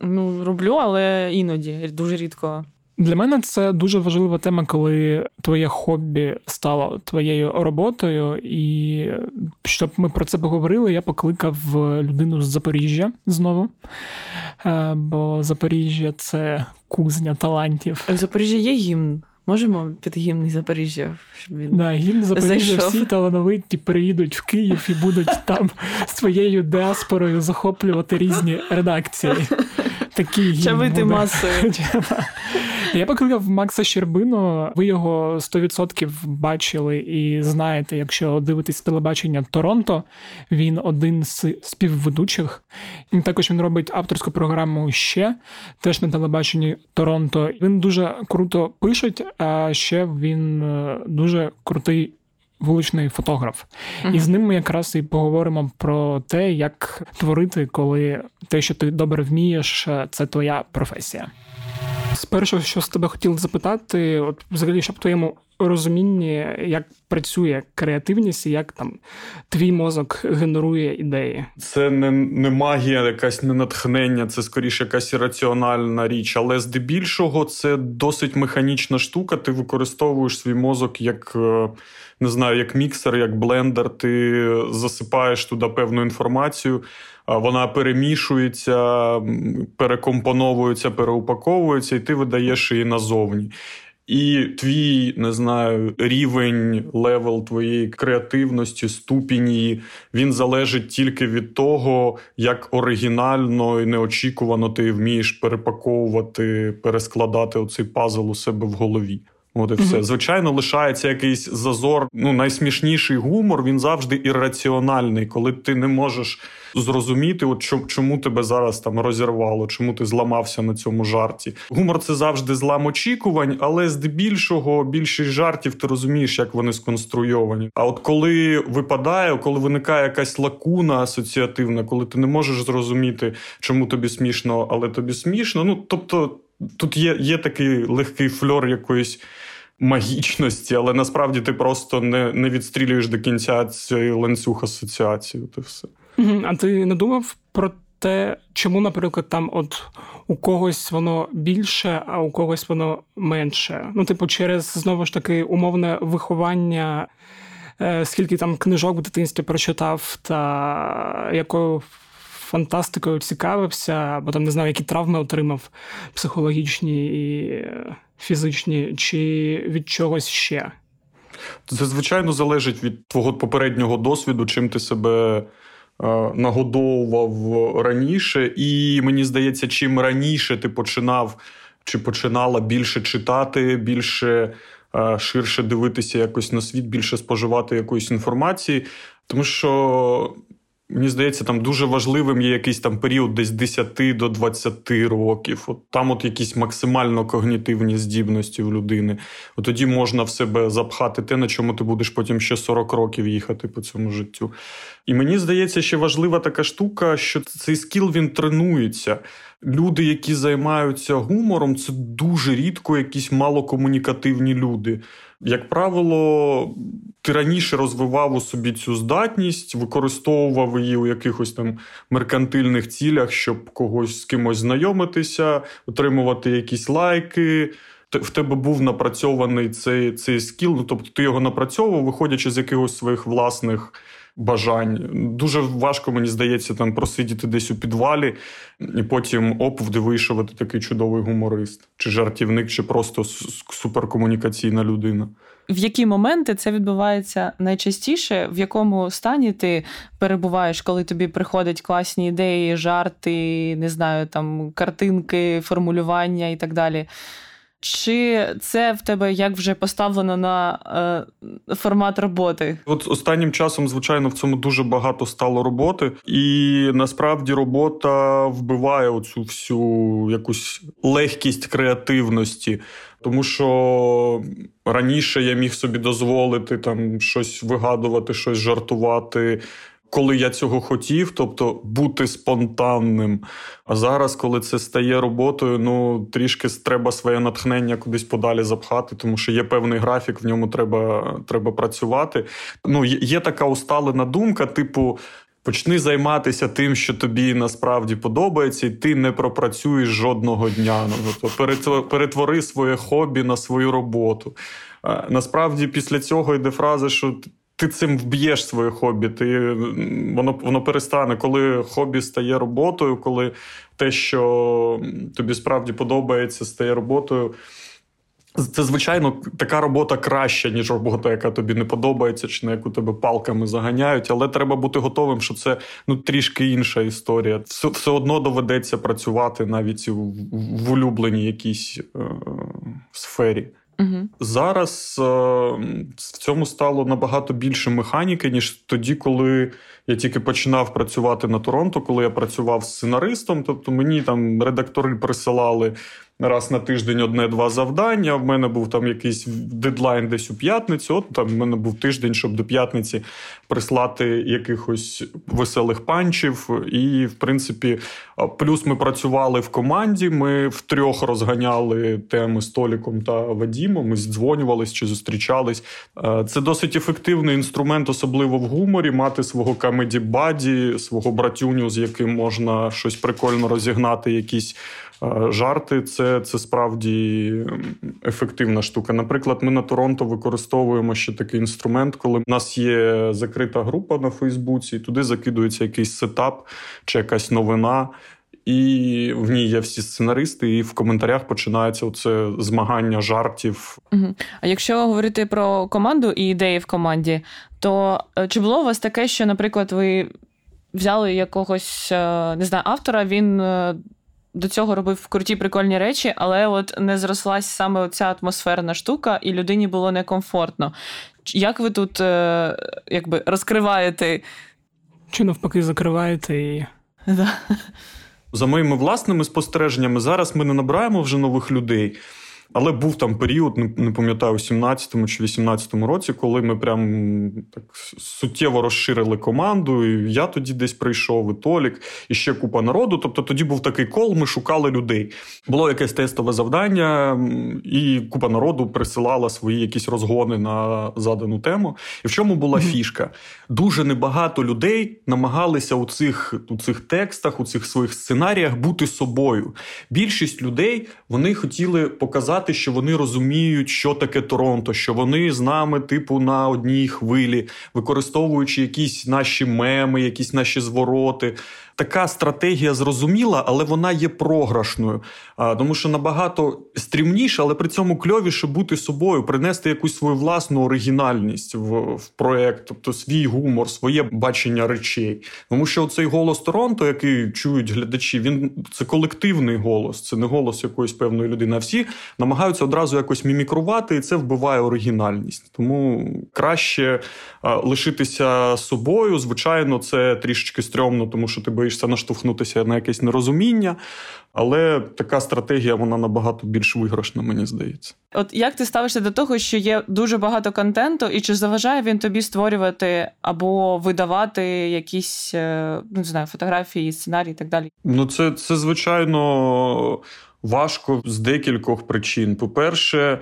Ну, роблю, але іноді, дуже рідко. Для мене це дуже важлива тема, коли твоє хобі стало твоєю роботою. І щоб ми про це поговорили, я покликав людину з Запоріжжя знову. Бо Запоріжжя – це кузня талантів. В Запоріжжі є гімн? Можемо під гімн із Запоріжжя, щоб він зайшов? Гімн Запоріжжя, всі талановиті переїдуть в Київ і будуть там своєю діаспорою захоплювати різні редакції. Такий гімн чавити масою. Я покликав Макса Щербину, ви його 100% бачили і знаєте, якщо дивитесь телебачення «Торонто», він один з співведучих. І також він робить авторську програму «ЩЕ», теж на телебаченні «Торонто». Він дуже круто пишеть, а ще він дуже крутий вуличний фотограф. Mm-hmm. І з ним ми якраз і поговоримо про те, як творити, коли те, що ти добре вмієш, це твоя професія. Спершу, що з тебе хотіли запитати, от взагалі, що в твоєму розумінні, як працює креативність і як там твій мозок генерує ідеї? Це не магія, якась не натхнення, це скоріше якась ірраціональна річ, але здебільшого це досить механічна штука, ти використовуєш свій мозок як, не знаю, як міксер, як блендер, ти засипаєш туди певну інформацію, вона перемішується, перекомпоновується, переупаковується, і ти видаєш її назовні. І твій, не знаю, рівень, левел твоєї креативності, ступінь її, він залежить тільки від того, як оригінально і неочікувано ти вмієш перепаковувати, перескладати оцей пазл у себе в голові. От і все. Звичайно, лишається якийсь зазор. Ну, найсмішніший гумор, він завжди ірраціональний, коли ти не можеш зрозуміти, от чому тебе зараз там розірвало, чому ти зламався на цьому жарті. Гумор – це завжди злам очікувань, але здебільшого більшість жартів ти розумієш, як вони сконструйовані. А от коли випадає, коли виникає якась лакуна асоціативна, коли ти не можеш зрозуміти, чому тобі смішно, але тобі смішно, ну, тобто тут є такий легкий фльор якоїсь магічності, але насправді ти просто не відстрілюєш до кінця цей ланцюг асоціацій. От і все. А ти не думав про те, чому, наприклад, там от у когось воно більше, а у когось воно менше? Ну, типу, через, знову ж таки, умовне виховання, скільки там книжок в дитинстві прочитав, та якою фантастикою цікавився, або там не знав, які травми отримав психологічні і фізичні, чи від чогось ще? Це, звичайно, залежить від твого попереднього досвіду, чим ти себе нагодовував раніше. І, мені здається, чим раніше ти починав чи починала більше читати, більше ширше дивитися якось на світ, більше споживати якоїсь інформації. Тому що, мені здається, там дуже важливим є якийсь там період десь 10 до 20 років. От там от якісь максимально когнітивні здібності в людини. От тоді можна в себе запхати те, на чому ти будеш потім ще 40 років їхати по цьому життю. І мені здається, ще важлива така штука, що цей скіл, він тренується. Люди, які займаються гумором, це дуже рідко якісь малокомунікативні люди. Як правило, ти раніше розвивав у собі цю здатність, використовував її у якихось там меркантильних цілях, щоб когось з кимось знайомитися, отримувати якісь лайки. В тебе був напрацьований цей скіл, ну, тобто ти його напрацьовував, виходячи з якихось своїх власних бажань. Дуже важко, мені здається, там просидіти десь у підвалі і потім вдивишувати такий чудовий гуморист, чи жартівник, чи просто суперкомунікаційна людина. В які моменти це відбувається найчастіше? В якому стані ти перебуваєш, коли тобі приходять класні ідеї, жарти, не знаю, там картинки, формулювання і так далі? Чи це в тебе як вже поставлено на формат роботи? От останнім часом, звичайно, в цьому дуже багато стало роботи. І насправді робота вбиває оцю всю якусь легкість креативності. Тому що раніше я міг собі дозволити там щось вигадувати, щось жартувати, коли я цього хотів, тобто бути спонтанним. А зараз, коли це стає роботою, ну, трішки треба своє натхнення кудись подалі запхати, тому що є певний графік, в ньому треба працювати. Ну, є така усталена думка, типу, Почни займатися тим, що тобі насправді подобається, і ти не пропрацюєш жодного дня. Ну, тобто перетвори своє хобі на свою роботу. Насправді після цього йде фраза, що ти цим вб'єш своє хобі, воно перестане. Коли хобі стає роботою, коли те, що тобі справді подобається, стає роботою, це, звичайно, така робота краща, ніж робота, яка тобі не подобається, чи на яку тебе палками заганяють, але треба бути готовим, що це трішки інша історія. Все одно доведеться працювати навіть в улюбленій якійсь сфері. Угу. Зараз в цьому стало набагато більше механіки, ніж тоді, коли я тільки починав працювати на Торонто, коли я працював сценаристом, тобто мені там редактори присилали раз на тиждень одне-два завдання, в мене був там якийсь дедлайн десь у п'ятницю, от там в мене був тиждень, щоб до п'ятниці прислати якихось веселих панчів, і, в принципі, плюс ми працювали в команді, ми втрьох розганяли теми з Толіком та Вадімом, ми здзвонювались чи зустрічались. Це досить ефективний інструмент, особливо в гуморі, мати свого камеді-баді, свого братюню, з яким можна щось прикольно розігнати, якісь жарти, це справді ефективна штука. Наприклад, ми на Торонто використовуємо ще такий інструмент, коли в нас є закрита група на Фейсбуці, і туди закидується якийсь сетап чи якась новина, і в ній є всі сценаристи, і в коментарях починається оце змагання жартів. Угу. А якщо говорити про команду і ідеї в команді, то чи було у вас таке, що, наприклад, ви взяли якогось, не знаю, автора, він до цього робив круті, прикольні речі, але от не зрослась саме ця атмосферна штука, і людині було некомфортно. Як ви тут якби розкриваєте? Чи навпаки закриваєте її? Да. За моїми власними спостереженнями, зараз ми не набираємо вже нових людей, але був там період, не пам'ятаю, у 17-му чи 18-му році, коли ми прям так суттєво розширили команду, і я тоді десь прийшов, і Толік, і ще купа народу. Тобто тоді був такий кол, ми шукали людей. Було якесь тестове завдання, і купа народу присилала свої якісь розгони на задану тему. І в чому була фішка? Дуже небагато людей намагалися у цих текстах, у цих своїх сценаріях бути собою. Більшість людей, вони хотіли показати, що вони розуміють, що таке Торонто, що вони з нами, типу, на одній хвилі, використовуючи якісь наші меми, якісь наші звороти. Така стратегія зрозуміла, але вона є програшною. Тому що набагато стрімніше, але при цьому кльовіше бути собою, принести якусь свою власну оригінальність в проєкт, тобто свій гумор, своє бачення речей. Тому що цей голос Торонто, який чують глядачі, це колективний голос, це не голос якоїсь певної людини, а всі намагаються одразу якось мімікрувати, і це вбиває оригінальність. Тому краще лишитися собою. Звичайно, це трішечки стрьомно, тому що ти боїшся наштовхнутися на якесь нерозуміння, але така стратегія, вона набагато більш виграшна, мені здається. От як ти ставишся до того, що є дуже багато контенту, і чи заважає він тобі створювати або видавати якісь, не знаю, фотографії, сценарії і так далі? Ну, це звичайно важко з декількох причин. По-перше,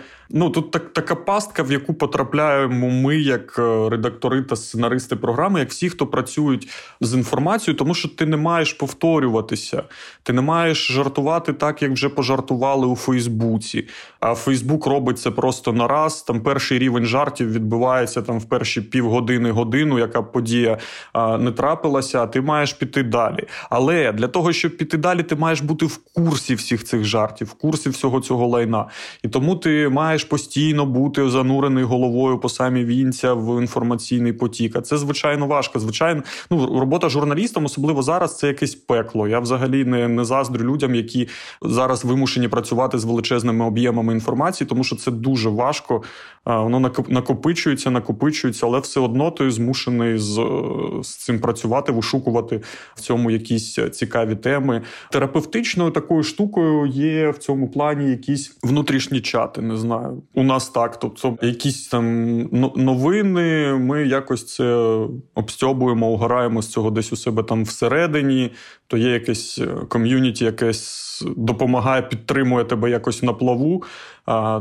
тут така пастка, в яку потрапляємо ми, як редактори та сценаристи програми, як всі, хто працюють з інформацією, тому що ти не маєш повторюватися, ти не маєш жартувати так, як вже пожартували у Фейсбуці. А Фейсбук робить це просто нараз, там перший рівень жартів відбувається там в перші півгодини-годину, яка подія не трапилася, а ти маєш піти далі. Але для того, щоб піти далі, ти маєш бути в курсі всіх цих жартів, в курсі всього цього лайна. І тому ти маєш постійно бути занурений головою по самі вінця в інформаційний потік. А це, звичайно, важко. Звичайно, робота журналістом, особливо зараз, це якесь пекло. Я взагалі не заздрю людям, які зараз вимушені працювати з величезними об'ємами інформації, тому що це дуже важко. Воно накопичується, але все одно ти змушений з цим працювати, вишукувати в цьому якісь цікаві теми. Терапевтичною такою штукою є в цьому плані якісь внутрішні чати, не знаю. У нас так, тобто якісь там новини, ми якось це обстьобуємо, угораємо з цього десь у себе там всередині, то є якесь ком'юніті, яке десь допомагає, підтримує тебе якось на плаву,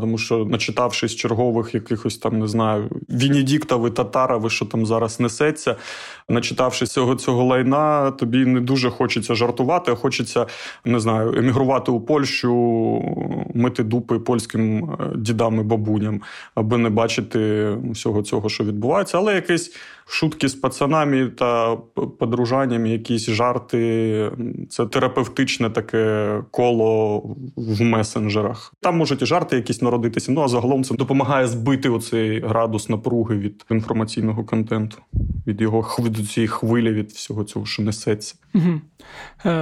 тому що, начитавшись чергових якихось там, не знаю, Венедіктови, Татарови, що там зараз несеться, начитавшись цього лайна, тобі не дуже хочеться жартувати, а хочеться, не знаю, емігрувати у Польщу, мити дупи польським дідам і бабуням, аби не бачити всього цього, що відбувається. Але якісь шутки з пацанами та подружаннями, якісь жарти, це терапевтичне таке коло в месенджерах. Там можуть і жарти якісь народитися, ну а загалом це допомагає збити оцей градус напруги від інформаційного контенту, від його від цієї хвилі, від всього цього, що несеться. Угу.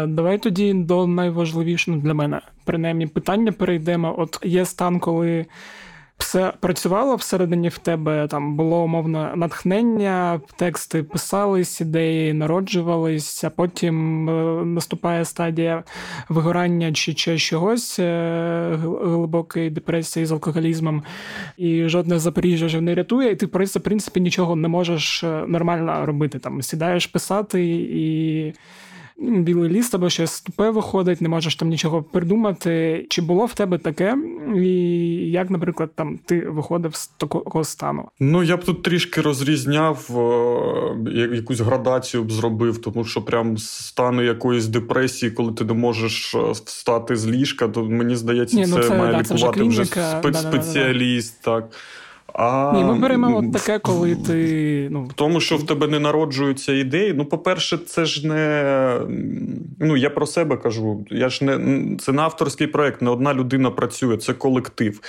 Давай тоді до найважливішого для мене, принаймні, питання перейдемо. От є стан, коли все працювало всередині в тебе, там було умовно натхнення, тексти писались, ідеї народжувались, а потім наступає стадія вигорання чи чогось, глибокої депресії з алкоголізмом, і жодне Запоріжжя вже не рятує, і ти, в принципі, нічого не можеш нормально робити. Там сідаєш писати і... білий ліст або щось тупе виходить, не можеш там нічого придумати. Чи було в тебе таке? І як, наприклад, там ти виходив з такого стану? Ну, я б тут трішки розрізняв, якусь градацію б зробив, тому що прям стану якоїсь депресії, коли ти не можеш встати з ліжка, то мені здається, це має лікувати вже спеціаліст, так. Ні, ми беремо таке, коли ти... Тому що в тебе не народжуються ідеї. Ну, по-перше, це ж не... Ну, я про себе кажу. Це не авторський проєкт, не одна людина працює, це колектив,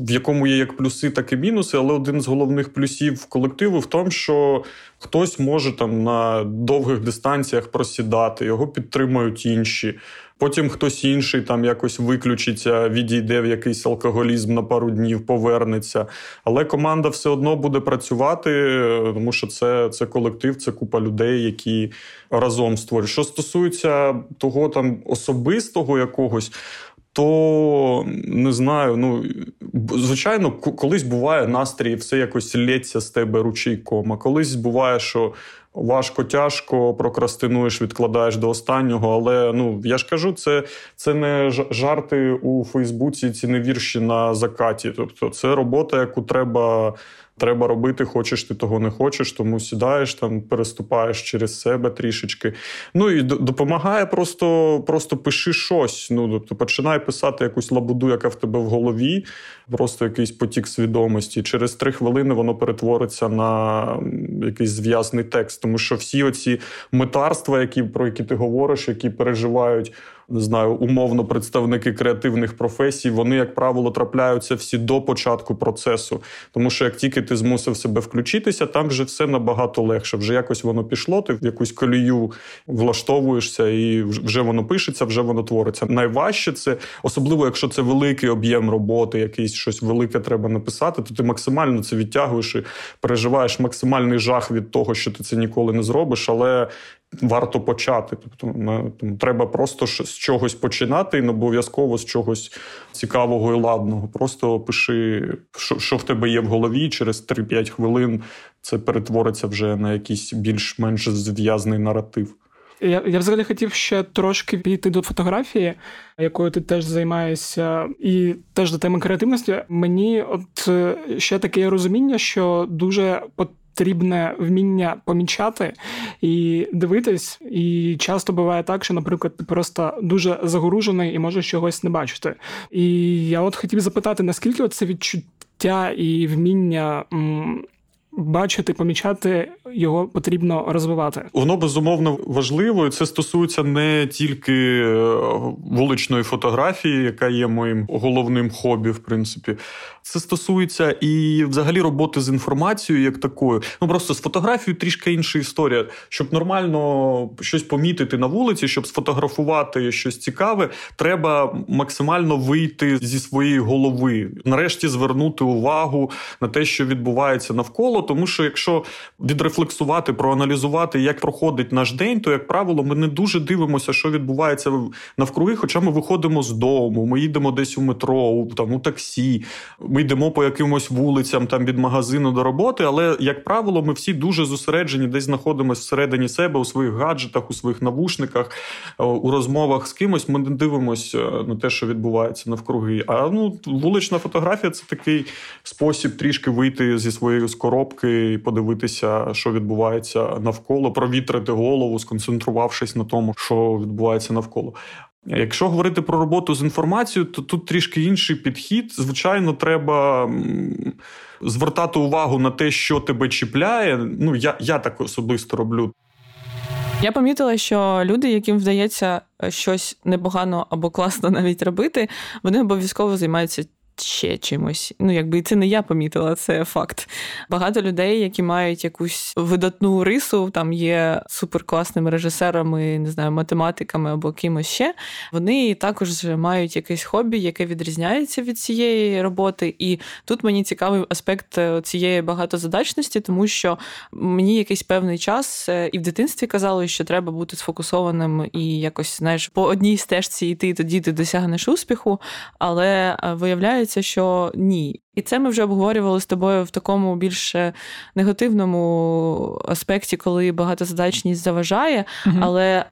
в якому є як плюси, так і мінуси, але один з головних плюсів колективу в тому, що хтось може там на довгих дистанціях просідати, його підтримують інші. Потім хтось інший там якось виключиться, відійде в якийсь алкоголізм на пару днів, повернеться. Але команда все одно буде працювати, тому що це колектив, це купа людей, які разом створюють. Що стосується того там особистого якогось, то, не знаю, звичайно, колись буває настрій, все якось лється з тебе ручейком, а колись буває, що важко-тяжко, прокрастинуєш, відкладаєш до останнього, але, я ж кажу, це не жарти у Фейсбуці, ці не вірші на закаті, тобто це робота, яку треба робити, хочеш ти того, не хочеш, тому сідаєш, там, переступаєш через себе трішечки. Ну, і допомагає просто пиши щось, тобто починай писати якусь лабуду, яка в тебе в голові, просто якийсь потік свідомості. Через 3 хвилини воно перетвориться на якийсь зв'язний текст, тому що всі оці митарства, про які ти говориш, які переживають, не знаю, умовно представники креативних професій, вони, як правило, трапляються всі до початку процесу. Тому що як тільки ти змусив себе включитися, там вже все набагато легше. Вже якось воно пішло, ти в якусь колію влаштовуєшся і вже воно пишеться, вже воно твориться. Найважче це, особливо якщо це великий об'єм роботи, якийсь щось велике треба написати, то ти максимально це відтягуєш і переживаєш максимальний жах від того, що ти це ніколи не зробиш, але... варто почати. Тобто, треба просто з чогось починати і не обов'язково з чогось цікавого і ладного. Просто пиши, що в тебе є в голові, і через 3-5 хвилин це перетвориться вже на якийсь більш-менш зв'язний наратив. Я взагалі хотів ще трошки піти до фотографії, якою ти теж займаєшся, і теж до теми креативності. Мені от ще таке розуміння, що дуже потрібне вміння помічати і дивитись. І часто буває так, що, наприклад, ти просто дуже загоружений і можеш чогось не бачити. І я от хотів запитати, наскільки це відчуття і вміння бачити, помічати, його потрібно розвивати. Воно, безумовно, важливо, і це стосується не тільки вуличної фотографії, яка є моїм головним хобі, в принципі. Це стосується і, взагалі, роботи з інформацією як такою. Просто з фотографією трішки інша історія. Щоб нормально щось помітити на вулиці, щоб сфотографувати щось цікаве, треба максимально вийти зі своєї голови. Нарешті звернути увагу на те, що відбувається навколо, тому що якщо відрефлексувати, проаналізувати, як проходить наш день, то, як правило, ми не дуже дивимося, що відбувається навкруги, хоча ми виходимо з дому, ми їдемо десь у метро, там, у таксі, ми йдемо по якимось вулицям там, від магазину до роботи, але, як правило, ми всі дуже зосереджені, десь знаходимося всередині себе, у своїх гаджетах, у своїх навушниках, у розмовах з кимось, ми не дивимося на те, що відбувається навкруги. А вулична фотографія – це такий спосіб трішки вийти зі своєї коробки і подивитися, що відбувається навколо, провітрити голову, сконцентрувавшись на тому, що відбувається навколо. Якщо говорити про роботу з інформацією, то тут трішки інший підхід. Звичайно, треба звертати увагу на те, що тебе чіпляє. Я так особисто роблю. Я помітила, що люди, яким вдається щось непогано або класно навіть робити, вони обов'язково займаються ще чимось. Якби це не я помітила, це факт. Багато людей, які мають якусь видатну рису, там є суперкласними режисерами, не знаю, математиками або кимось ще, вони також мають якесь хобі, яке відрізняється від цієї роботи. І тут мені цікавий аспект цієї багатозадачності, тому що мені якийсь певний час і в дитинстві казали, що треба бути сфокусованим і якось, по одній стежці йти, тоді ти досягнеш успіху, але виявляється, що ні. І це ми вже обговорювали з тобою в такому більш негативному аспекті, коли багатозадачність заважає, але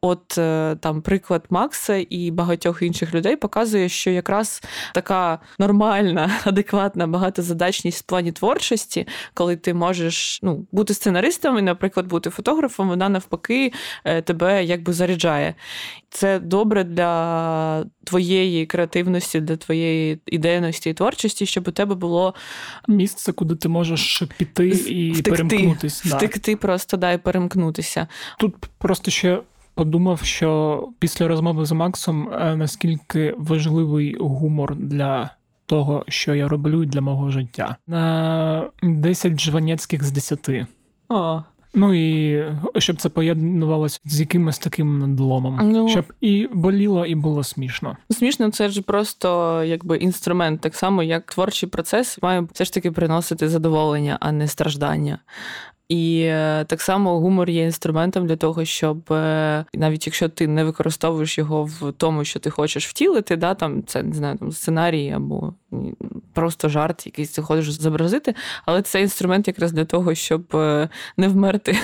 приклад Макса і багатьох інших людей показує, що якраз така нормальна, адекватна багатозадачність в плані творчості, коли ти можеш бути сценаристом і, наприклад, бути фотографом, вона навпаки тебе заряджає. Це добре для твоєї креативності, для твоєї ідейності і творчості, щоб у тебе було місце, куди ти можеш піти і перемкнутися. Втекти просто, і перемкнутися. Тут просто ще подумав, що після розмови з Максом, наскільки важливий гумор для того, що я роблю і для мого життя. На 10 жванецьких з 10. О. І щоб це поєднувалося з якимось таким надломом. Щоб і боліло, і було смішно. Смішно – це ж просто інструмент. Так само, як творчий процес має все ж таки приносити задоволення, а не страждання. І так само гумор є інструментом для того, щоб навіть якщо ти не використовуєш його в тому, що ти хочеш втілити, сценарій або просто жарт, якийсь ти хочеш зобразити, але це інструмент якраз для того, щоб не вмерти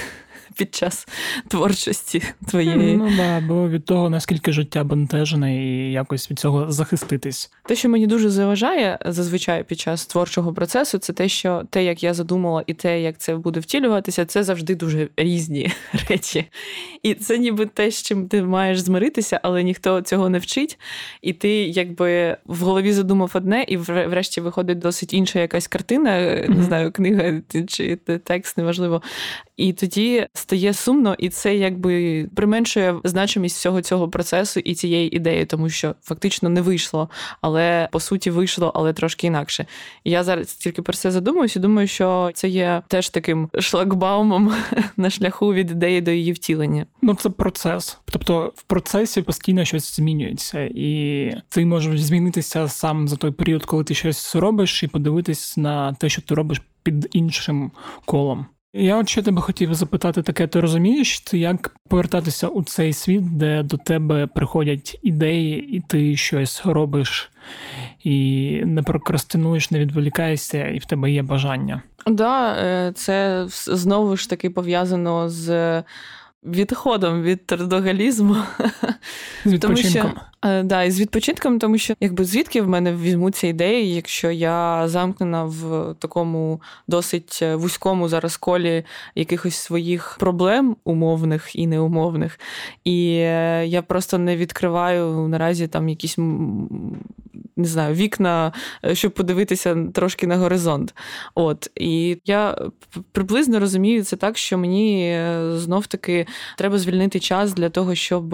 під час творчості твоєї. Бо від того, наскільки життя бентежне і якось від цього захиститись. Те, що мені дуже заважає зазвичай під час творчого процесу, це те, що те, як я задумала, і те, як це буде втілюватися, це завжди дуже різні речі. І це ніби те, з чим ти маєш змиритися, але ніхто цього не вчить. І ти в голові задумав одне, і врешті виходить досить інша якась картина, не знаю, книга чи текст, неважливо. І тоді стає сумно, і це применшує значимість всього цього процесу і цієї ідеї, тому що фактично не вийшло, але по суті вийшло, але трошки інакше. І я зараз тільки про це задумуюсь і думаю, що це є теж таким шлагбаумом на шляху від ідеї до її втілення. Це процес. Тобто в процесі постійно щось змінюється, і ти можеш змінитися сам за той період, коли ти щось робиш, і подивитись на те, що ти робиш під іншим колом. Я ще тебе хотів запитати таке, ти розумієш, як повертатися у цей світ, де до тебе приходять ідеї, і ти щось робиш, і не прокрастинуєш, не відволікаєшся, і в тебе є бажання? Да, це знову ж таки пов'язано з відходом від трудоголізму. З відпочинком. І з відпочинком, тому що звідки в мене візьмуться ідеї, якщо я замкнена в такому досить вузькому зараз колі якихось своїх проблем умовних і неумовних. І я просто не відкриваю наразі там якісь, не знаю, вікна, щоб подивитися трошки на горизонт. І я приблизно розумію це так, що мені знов-таки треба звільнити час для того, щоб,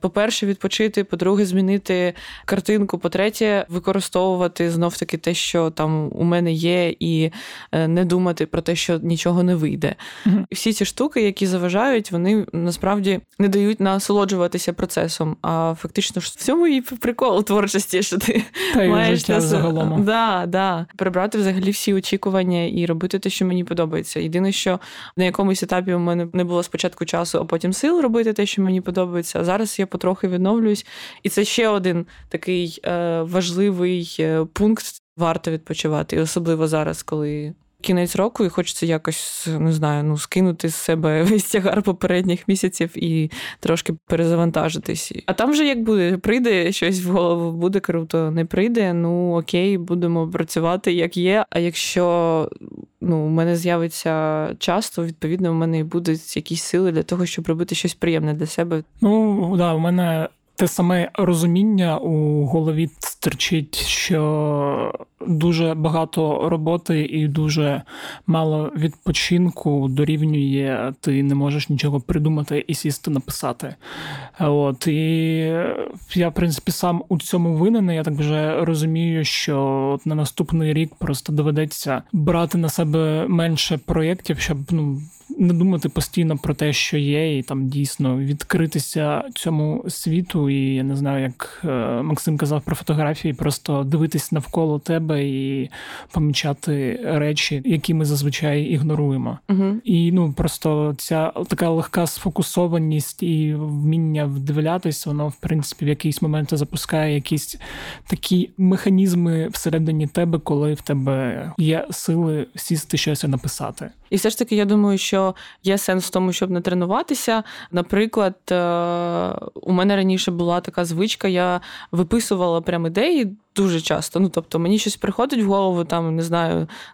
по-перше, відпочити, по-друге, змінити картинку, по-третє, використовувати знов-таки те, що там у мене є, і не думати про те, що нічого не вийде. Всі ці штуки, які заважають, вони насправді не дають насолоджуватися процесом. А фактично в цьому і прикол творчості, що ти ти маєш загалом прибрати взагалі всі очікування і робити те, що мені подобається. Єдине, що на якомусь етапі у мене не було спочатку часу, а потім сил робити те, що мені подобається. А зараз я потрохи відновлююсь. І це ще один такий важливий пункт. Варто відпочивати. І особливо зараз, коли кінець року, і хочеться якось, не знаю, скинути з себе весь тягар попередніх місяців і трошки перезавантажитись. А там вже як буде, прийде щось в голову, буде круто, не прийде, окей, будемо працювати як є. А якщо у мене з'явиться час, то, відповідно, у мене і будуть якісь сили для того, щоб робити щось приємне для себе. У мене те саме розуміння у голові стирчить, що дуже багато роботи і дуже мало відпочинку дорівнює, ти не можеш нічого придумати і сісти написати. І я, в принципі, сам у цьому винен, я так вже розумію, що на наступний рік просто доведеться брати на себе менше проєктів, щоб, не думати постійно про те, що є, і там дійсно відкритися цьому світу. І я не знаю, як Максим казав про фотографії, просто дивитись навколо тебе і помічати речі, які ми зазвичай ігноруємо. Угу. І просто ця така легка сфокусованість і вміння вдивлятись, воно в принципі в якийсь момент запускає якісь такі механізми всередині тебе, коли в тебе є сили сісти щось і написати. І все ж таки, я думаю, що є сенс в тому, щоб не тренуватися. Наприклад, у мене раніше була така звичка, я виписувала прям ідеї дуже часто. Тобто мені щось приходить в голову,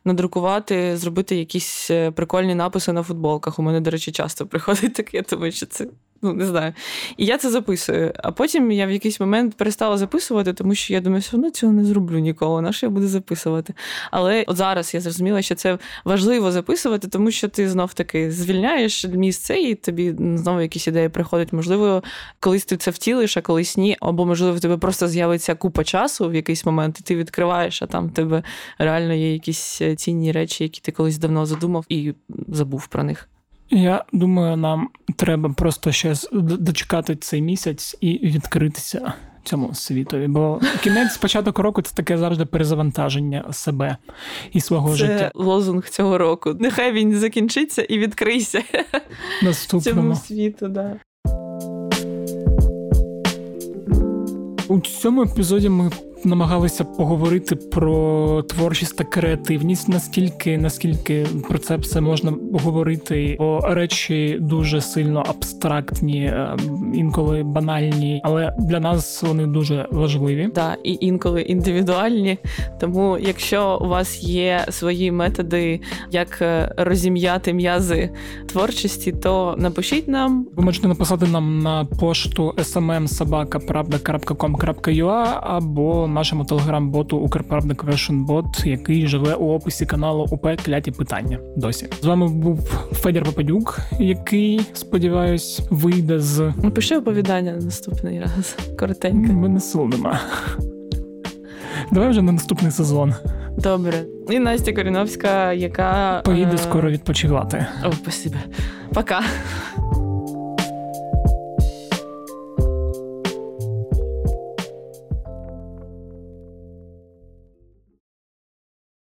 надрукувати, зробити якісь прикольні написи на футболках. У мене, до речі, часто приходить таке, тому що це, не знаю. І я це записую. А потім я в якийсь момент перестала записувати, тому що я думаю, все одно цього не зроблю ніколи, на що я буду записувати. Але от зараз я зрозуміла, що це важливо записувати, тому що ти знов-таки звільняєш місце, і тобі знову якісь ідеї приходять. Можливо, колись ти це втілиш, а колись ні. Або, можливо, в тебе просто з'явиться купа часу в якийсь момент, і ти відкриваєш, а там в тебе реально є якісь цінні речі, які ти колись давно задумав і забув про них. Я думаю, нам треба просто ще дочекати цей місяць і відкритися цьому світові, бо кінець, початок року – це таке завжди перезавантаження себе і свого життя. Це лозунг цього року. Нехай він закінчиться і відкрийся цьому світу, да. У цьому епізоді ми намагалися поговорити про творчість та креативність наскільки про це все можна говорити, бо речі дуже сильно абстрактні, інколи банальні, але для нас вони дуже важливі. Так, і інколи індивідуальні, тому якщо у вас є свої методи, як розім'яти м'язи творчості, то напишіть нам. Ви можете написати нам на пошту smmsobaka@pravda.com.ua або нашому телеграм-боту «Укрправдник Вершенбот», який живе у описі каналу «УП Кляті Питання» досі. З вами був Федір Папюк, який, сподіваюсь, вийде з... Напиши оповідання на наступний раз. Коротенько. Мене сил нема. Давай вже на наступний сезон. Добре. І Настя Коріновська, яка... поїде скоро відпочивати. О, спасибо. Пока.